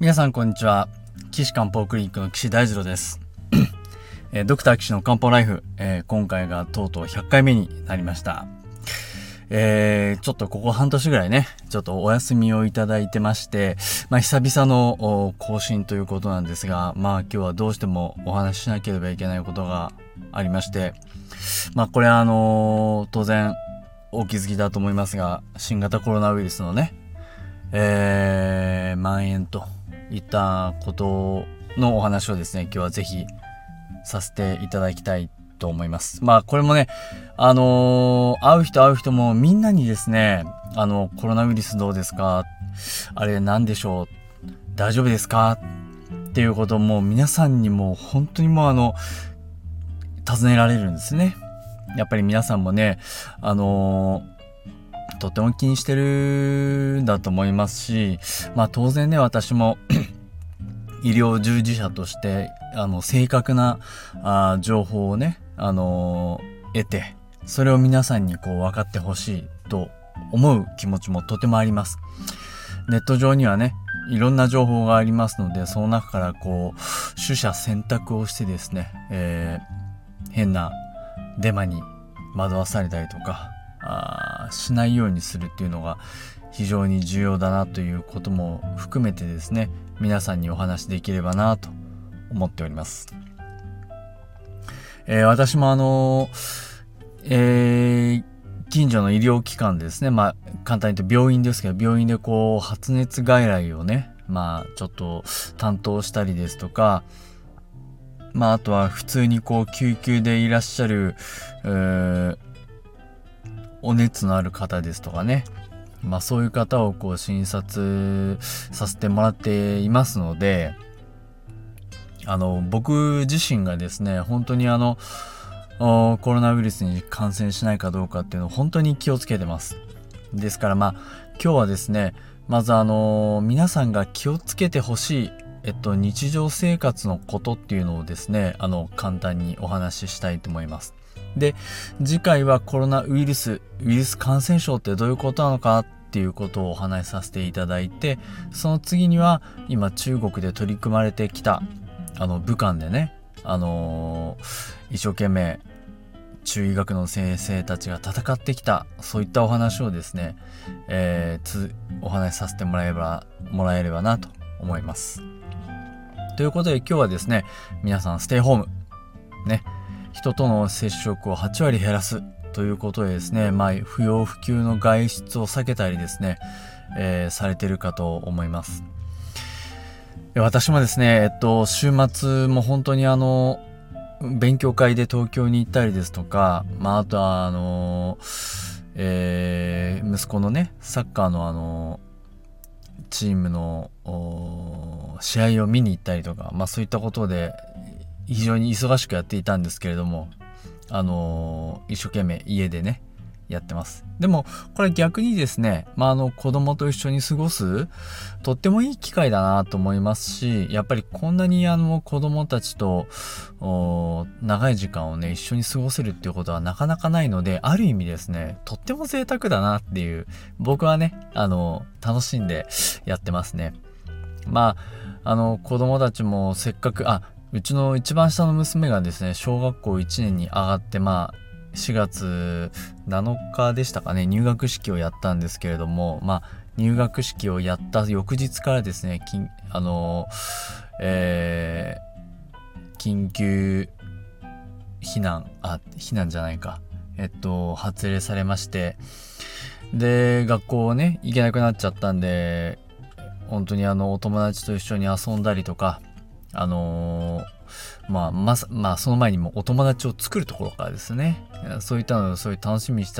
皆さんこんにちは。岸漢方クリニックの岸大二郎です、ドクター岸の漢方ライフ、今回がとうとう100回目になりました、ちょっとここ半年ぐらいねちょっとお休みをいただいてまして、久々の更新ということなんですが、今日はどうしてもお話ししなければいけないことがありまして、これは当然お気づきだと思いますが、新型コロナウイルスのね、蔓延といったことのお話をですね、今日はぜひさせていただきたいと思います。これもね、会う人もみんなにですね、コロナウイルスどうですか、あれ何でしょう、大丈夫ですかっていうことをもう皆さんにも本当にもう尋ねられるんですね。やっぱり皆さんもね、とても気にしてるんだと思いますし、当然ね、私も医療従事者として正確な情報をね、得て、それを皆さんにこう分かってほしいと思う気持ちもとてもあります。ネット上にはね、いろんな情報がありますので、その中からこう取捨選択をしてですね、変なデマに惑わされたりとかしないようにするっていうのが非常に重要だなということも含めてですね、皆さんにお話しできればなと思っております。私も近所の医療機関ですね、簡単に言うと病院ですけど、病院でこう発熱外来をね、ちょっと担当したりですとか、あとは普通にこう救急でいらっしゃるお熱のある方ですとかね、そういう方をこう診察させてもらっていますので、僕自身がですね、本当にコロナウイルスに感染しないかどうかっていうのを本当に気をつけてます。ですから今日はですね、まず皆さんが気をつけてほしい日常生活のことっていうのをですね、簡単にお話ししたいと思います。で、次回はコロナウイルス、ウイルス感染症ってどういうことなのかっていうことをお話しさせていただいて、その次には今中国で取り組まれてきた武漢でね、一生懸命中医学の先生たちが戦ってきた、そういったお話をですね、お話しさせてもらえればなと思います。ということで今日はですね、皆さんステイホームね、人との接触を8割減らすということでですね、不要不急の外出を避けたりですね、されているかと思います。私もですね、週末も本当に勉強会で東京に行ったりですとか、あとは息子のね、サッカーのチームの試合を見に行ったりとか、そういったことで非常に忙しくやっていたんですけれども、一生懸命家でねやってます。でもこれ逆にですね、子供と一緒に過ごすとってもいい機会だなと思いますし、やっぱりこんなに子供たちと長い時間をね一緒に過ごせるっていうことはなかなかないので、ある意味ですね、とっても贅沢だなっていう、僕はね楽しんでやってますね。子供たちもせっかくうちの一番下の娘がですね、小学校1年に上がって、4月7日でしたかね、入学式をやったんですけれども、入学式をやった翌日からですね、緊急発令されまして、で学校をね行けなくなっちゃったんで、本当にお友達と一緒に遊んだりとか、その前にもお友達を作るところからですね、そういったのをそういう楽しみにし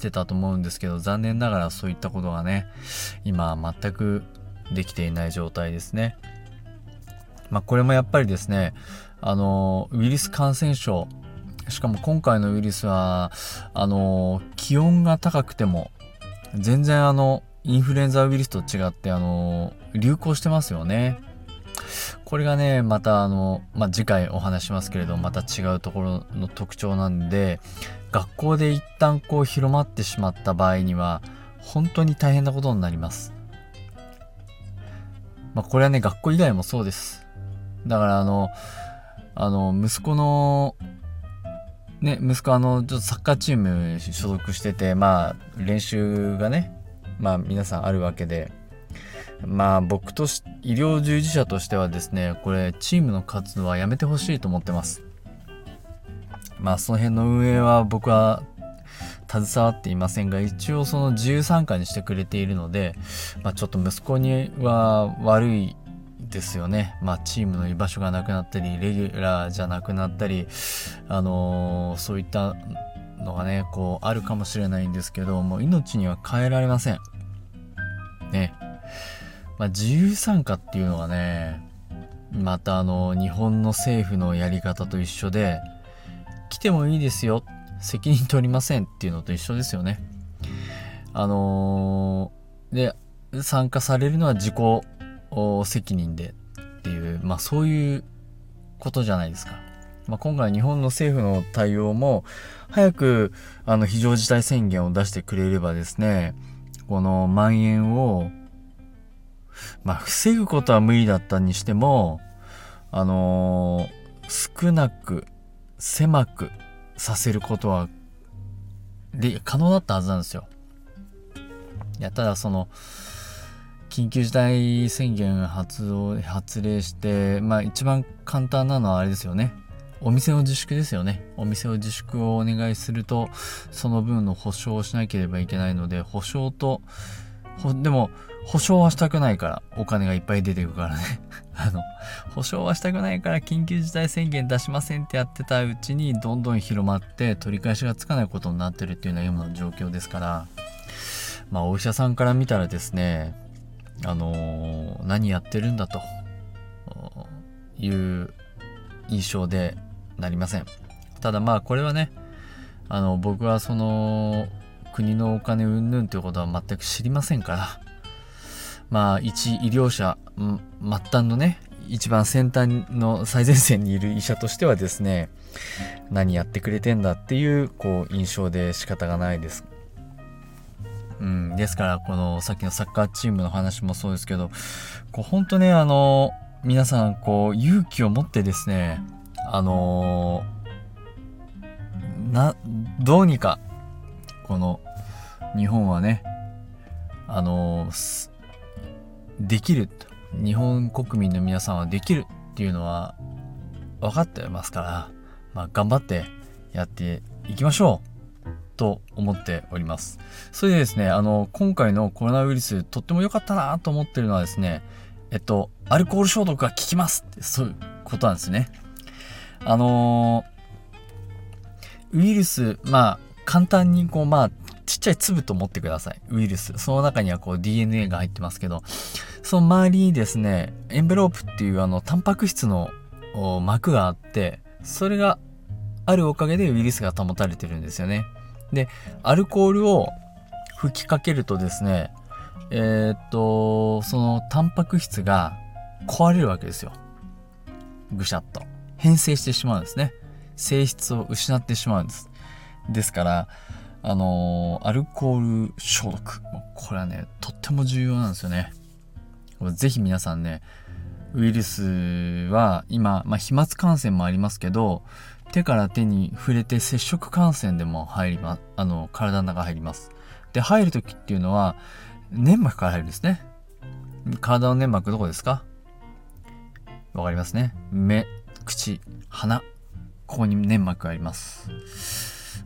てたと思うんですけど、残念ながらそういったことがね今全くできていない状態ですね。これもやっぱりですね、ウイルス感染症、しかも今回のウイルスは気温が高くても全然インフルエンザウイルスと違って流行してますよね。これがねまた次回お話しますけれど、また違うところの特徴なんで、学校で一旦こう広まってしまった場合には本当に大変なことになります。まあ、これはね、学校以外もそうです。だから息子の、ね、息子ちょっとサッカーチーム所属してて、まあ、練習がね、まあ、皆さんあるわけで、まあ、僕と医療従事者としてはですね、これ、チームの活動はやめてほしいと思ってます。まあ、その辺の運営は僕は携わっていませんが、一応その自由参加にしてくれているので、まあ、ちょっと息子には悪いですよね。まあ、チームの居場所がなくなったり、レギュラーじゃなくなったり、そういったのがね、こうあるかもしれないんですけど、もう命には変えられませんね。まあ、自由参加っていうのがね、また日本の政府のやり方と一緒で、来てもいいですよ、責任取りませんっていうのと一緒ですよね。で、参加されるのは自己責任でっていう、まあそういうことじゃないですか。まあ、今回日本の政府の対応も早く非常事態宣言を出してくれればですね、この蔓延をまあ防ぐことは無理だったにしても、少なく狭くさせることはで可能だったはずなんですよ。いや、ただその緊急事態宣言発令して、まあ一番簡単なのはあれですよね。お店の自粛ですよね。お店の自粛をお願いすると、その分の補償をしなければいけないので、でも保証はしたくないから、お金がいっぱい出てくからね保証はしたくないから緊急事態宣言出しませんってやってたうちにどんどん広まって取り返しがつかないことになってるっていうのは今の状況ですから、まあお医者さんから見たらですね、何やってるんだという印象でなりません。ただまあこれはね、僕はその国のお金云々ということは全く知りませんから、まあ一医療者、末端のね、一番先端の最前線にいる医者としてはですね、何やってくれてんだっていうこう印象で仕方がないです。ですからこのさっきのサッカーチームの話もそうですけど、こう本当ね、皆さんこう勇気を持ってですね、どうにかこの日本はね、できる、日本国民の皆さんはできるっていうのは分かってますから、まあ、頑張ってやっていきましょうと思っております。それでですね、今回のコロナウイルスとっても良かったなと思ってるのはですね、アルコール消毒が効きますって、そういうことなんですね。ウイルス、まあ簡単にこう、まあちっちゃい粒と思ってください。ウイルス、その中にはこう DNA が入ってますけど、その周りにですね、エンベロープっていうタンパク質の膜があって、それがあるおかげでウイルスが保たれてるんですよね。で、アルコールを吹きかけるとですね、そのタンパク質が壊れるわけですよ。ぐしゃっと変性してしまうんですね。性質を失ってしまうんです。ですから、アルコール消毒、これはね、とっても重要なんですよね。ぜひ皆さんね、ウイルスは今、まあ、飛沫感染もありますけど、手から手に触れて接触感染でも入ります。体の中入ります。で、入るときっていうのは、粘膜から入るんですね。体の粘膜どこですか？わかりますね。目、口、鼻、ここに粘膜があります。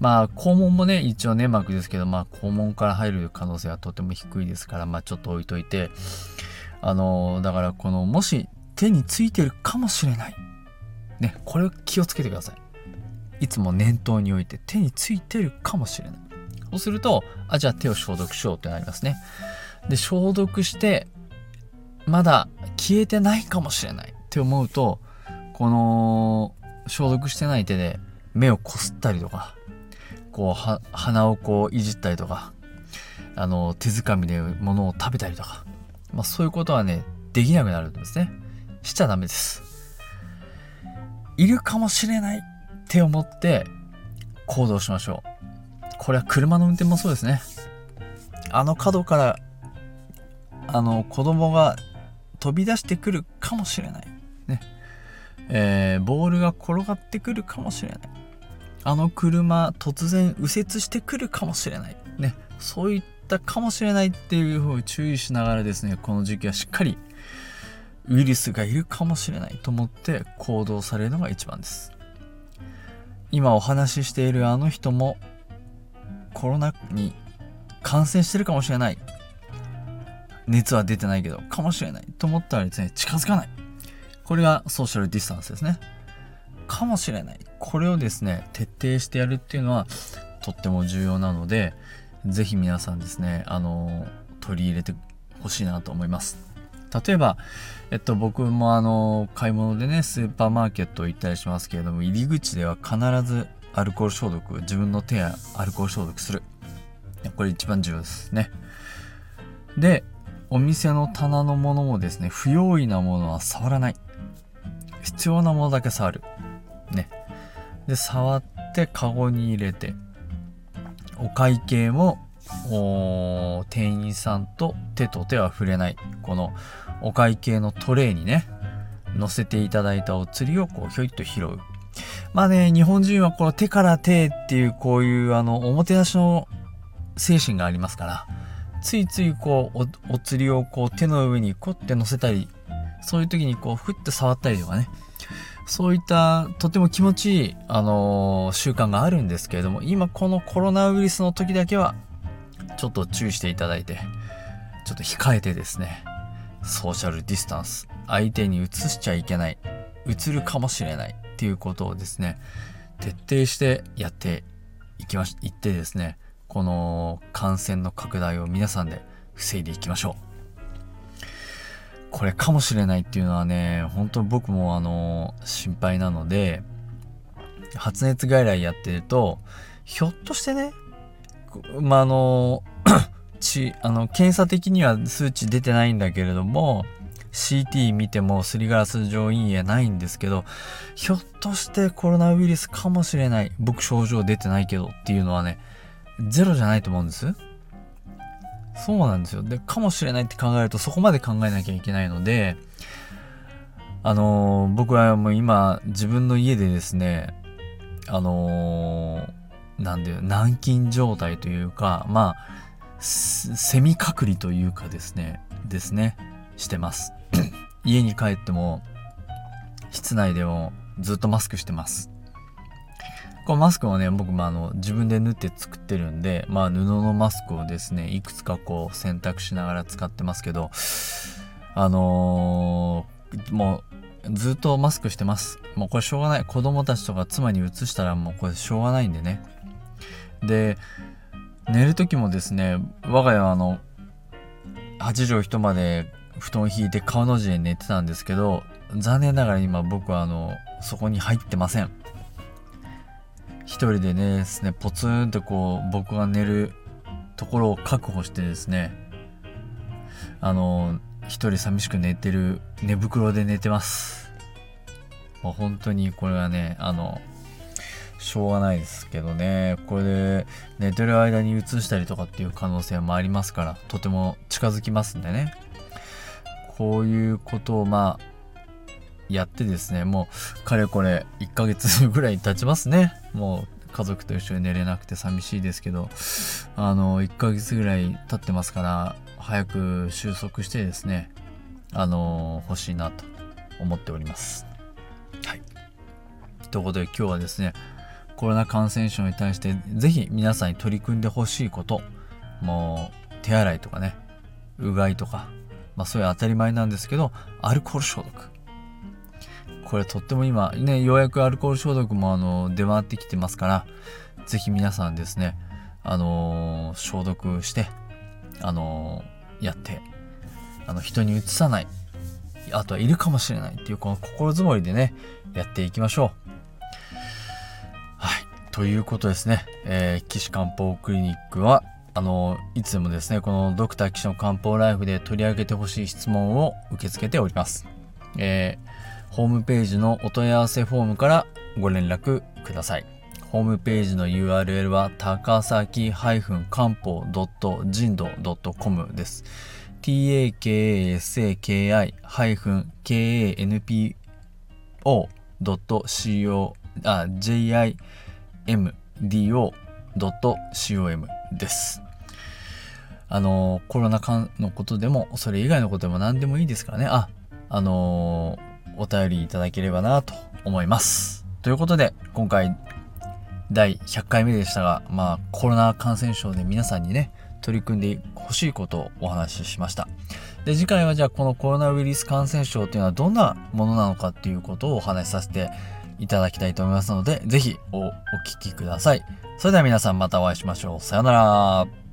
まあ肛門もね、一応粘膜ですけど、まあ肛門から入る可能性はとても低いですから、まあちょっと置いといて、だからこの、もし手についてるかもしれないね、これを気をつけてください。いつも念頭に置いて、手についてるかもしれない。そうすると、あ、じゃあ手を消毒しようってなりますね。で、消毒してまだ消えてないかもしれないって思うと、この消毒してない手で目をこすったりとか、こう鼻をこういじったりとか、手づかみで物を食べたりとか、まあ、そういうことはね、できなくなるんですね。しちゃダメです。いるかもしれないって思って行動しましょう。これは車の運転もそうですね。角から子供が飛び出してくるかもしれない、ねボールが転がってくるかもしれない、あの車突然右折してくるかもしれない、ね、そういったかもしれないっていう方を注意しながらですね、この時期はしっかりウイルスがいるかもしれないと思って行動されるのが一番です。今お話ししているあの人もコロナに感染してるかもしれない、熱は出てないけどかもしれないと思ったらですね、近づかない、これがソーシャルディスタンスですね。かもしれない、これをですね徹底してやるっていうのはとっても重要なので、ぜひ皆さんですね取り入れてほしいなと思います。例えば、僕も買い物でねスーパーマーケット行ったりしますけれども、入り口では必ずアルコール消毒、自分の手やアルコール消毒する、これ一番重要ですね。で、お店の棚のものもですね、不用意なものは触らない、必要なものだけ触るね。で、触ってカゴに入れて、お会計も店員さんと手と手は触れない、このお会計のトレイにね乗せていただいたお釣りをこうひょいっと拾う。まあね、日本人はこの手から手っていうこういうおもてなしの精神がありますから、ついついこう お釣りをこう手の上にこって乗せたり、そういう時にこうふって触ったりとかね、そういったとても気持ちいい、習慣があるんですけれども、今このコロナウイルスの時だけはちょっと注意していただいて、ちょっと控えてですね、ソーシャルディスタンス、相手に移しちゃいけない、移るかもしれないっていうことをですね徹底してやっていってですね、この感染の拡大を皆さんで防いでいきましょう。これかもしれないっていうのはね、本当僕も心配なので、発熱外来やってるとひょっとしてね、まあ検査的には数値出てないんだけれども CT 見てもすりガラス状陰影ないんですけど、ひょっとしてコロナウイルスかもしれない、僕症状出てないけどっていうのはね、ゼロじゃないと思うんです。そうなんですよ。で、かもしれないって考えるとそこまで考えなきゃいけないので、僕はもう今自分の家でですね、軟禁状態というか、まあセミ隔離というかですねしてます家に帰っても室内でもずっとマスクしてます。このマスクはね、僕も自分で縫って作ってるんで、まあ布のマスクをですね、いくつかこう選択しながら使ってますけど、もうずっとマスクしてます。もうこれしょうがない。子供たちとか妻に移したらもうこれしょうがないんでね。で、寝る時もですね、我が家は8畳一間で布団を引いて顔の字で寝てたんですけど、残念ながら今僕はそこに入ってません。一人でねですね、ポツンとこう僕が寝るところを確保してですね、一人寂しく寝てる、寝袋で寝てます。もう本当にこれはねしょうがないですけどね、これで寝てる間に移したりとかっていう可能性もありますから、とても近づきますんでね、こういうことをまあやってですね、もうかれこれ1ヶ月ぐらい経ちますね。もう家族と一緒に寝れなくて寂しいですけど、1ヶ月ぐらい経ってますから、早く収束してですね欲しいなと思っております。はい、ということで今日はですね、コロナ感染症に対してぜひ皆さんに取り組んでほしいこと、もう手洗いとかね、うがいとか、まあそういう当たり前なんですけど、アルコール消毒、これとっても今ね、ようやくアルコール消毒も出回ってきてますから、ぜひ皆さんですね消毒してやって人に移さない、あとはいるかもしれないっていうこの心づもりでねやっていきましょう。はい、ということですね、岸漢方クリニックは、いつもですねこのドクター岸の漢方ライフで取り上げてほしい質問を受け付けております。ホームページのお問い合わせフォームからご連絡ください。ホームページの URL は高崎-漢方.jin.com です。takaki-kanpo.jimdo.com です。コロナ禍のことでも、それ以外のことでも何でもいいですからね。お便りいただければなと思います。ということで、今回、第100回目でしたが、コロナ感染症で皆さんにね、取り組んでほしいことをお話ししました。で、次回はじゃあこのコロナウイルス感染症というのはどんなものなのかっていうことをお話しさせていただきたいと思いますので、ぜひお聞きください。それでは皆さんまたお会いしましょう。さようなら。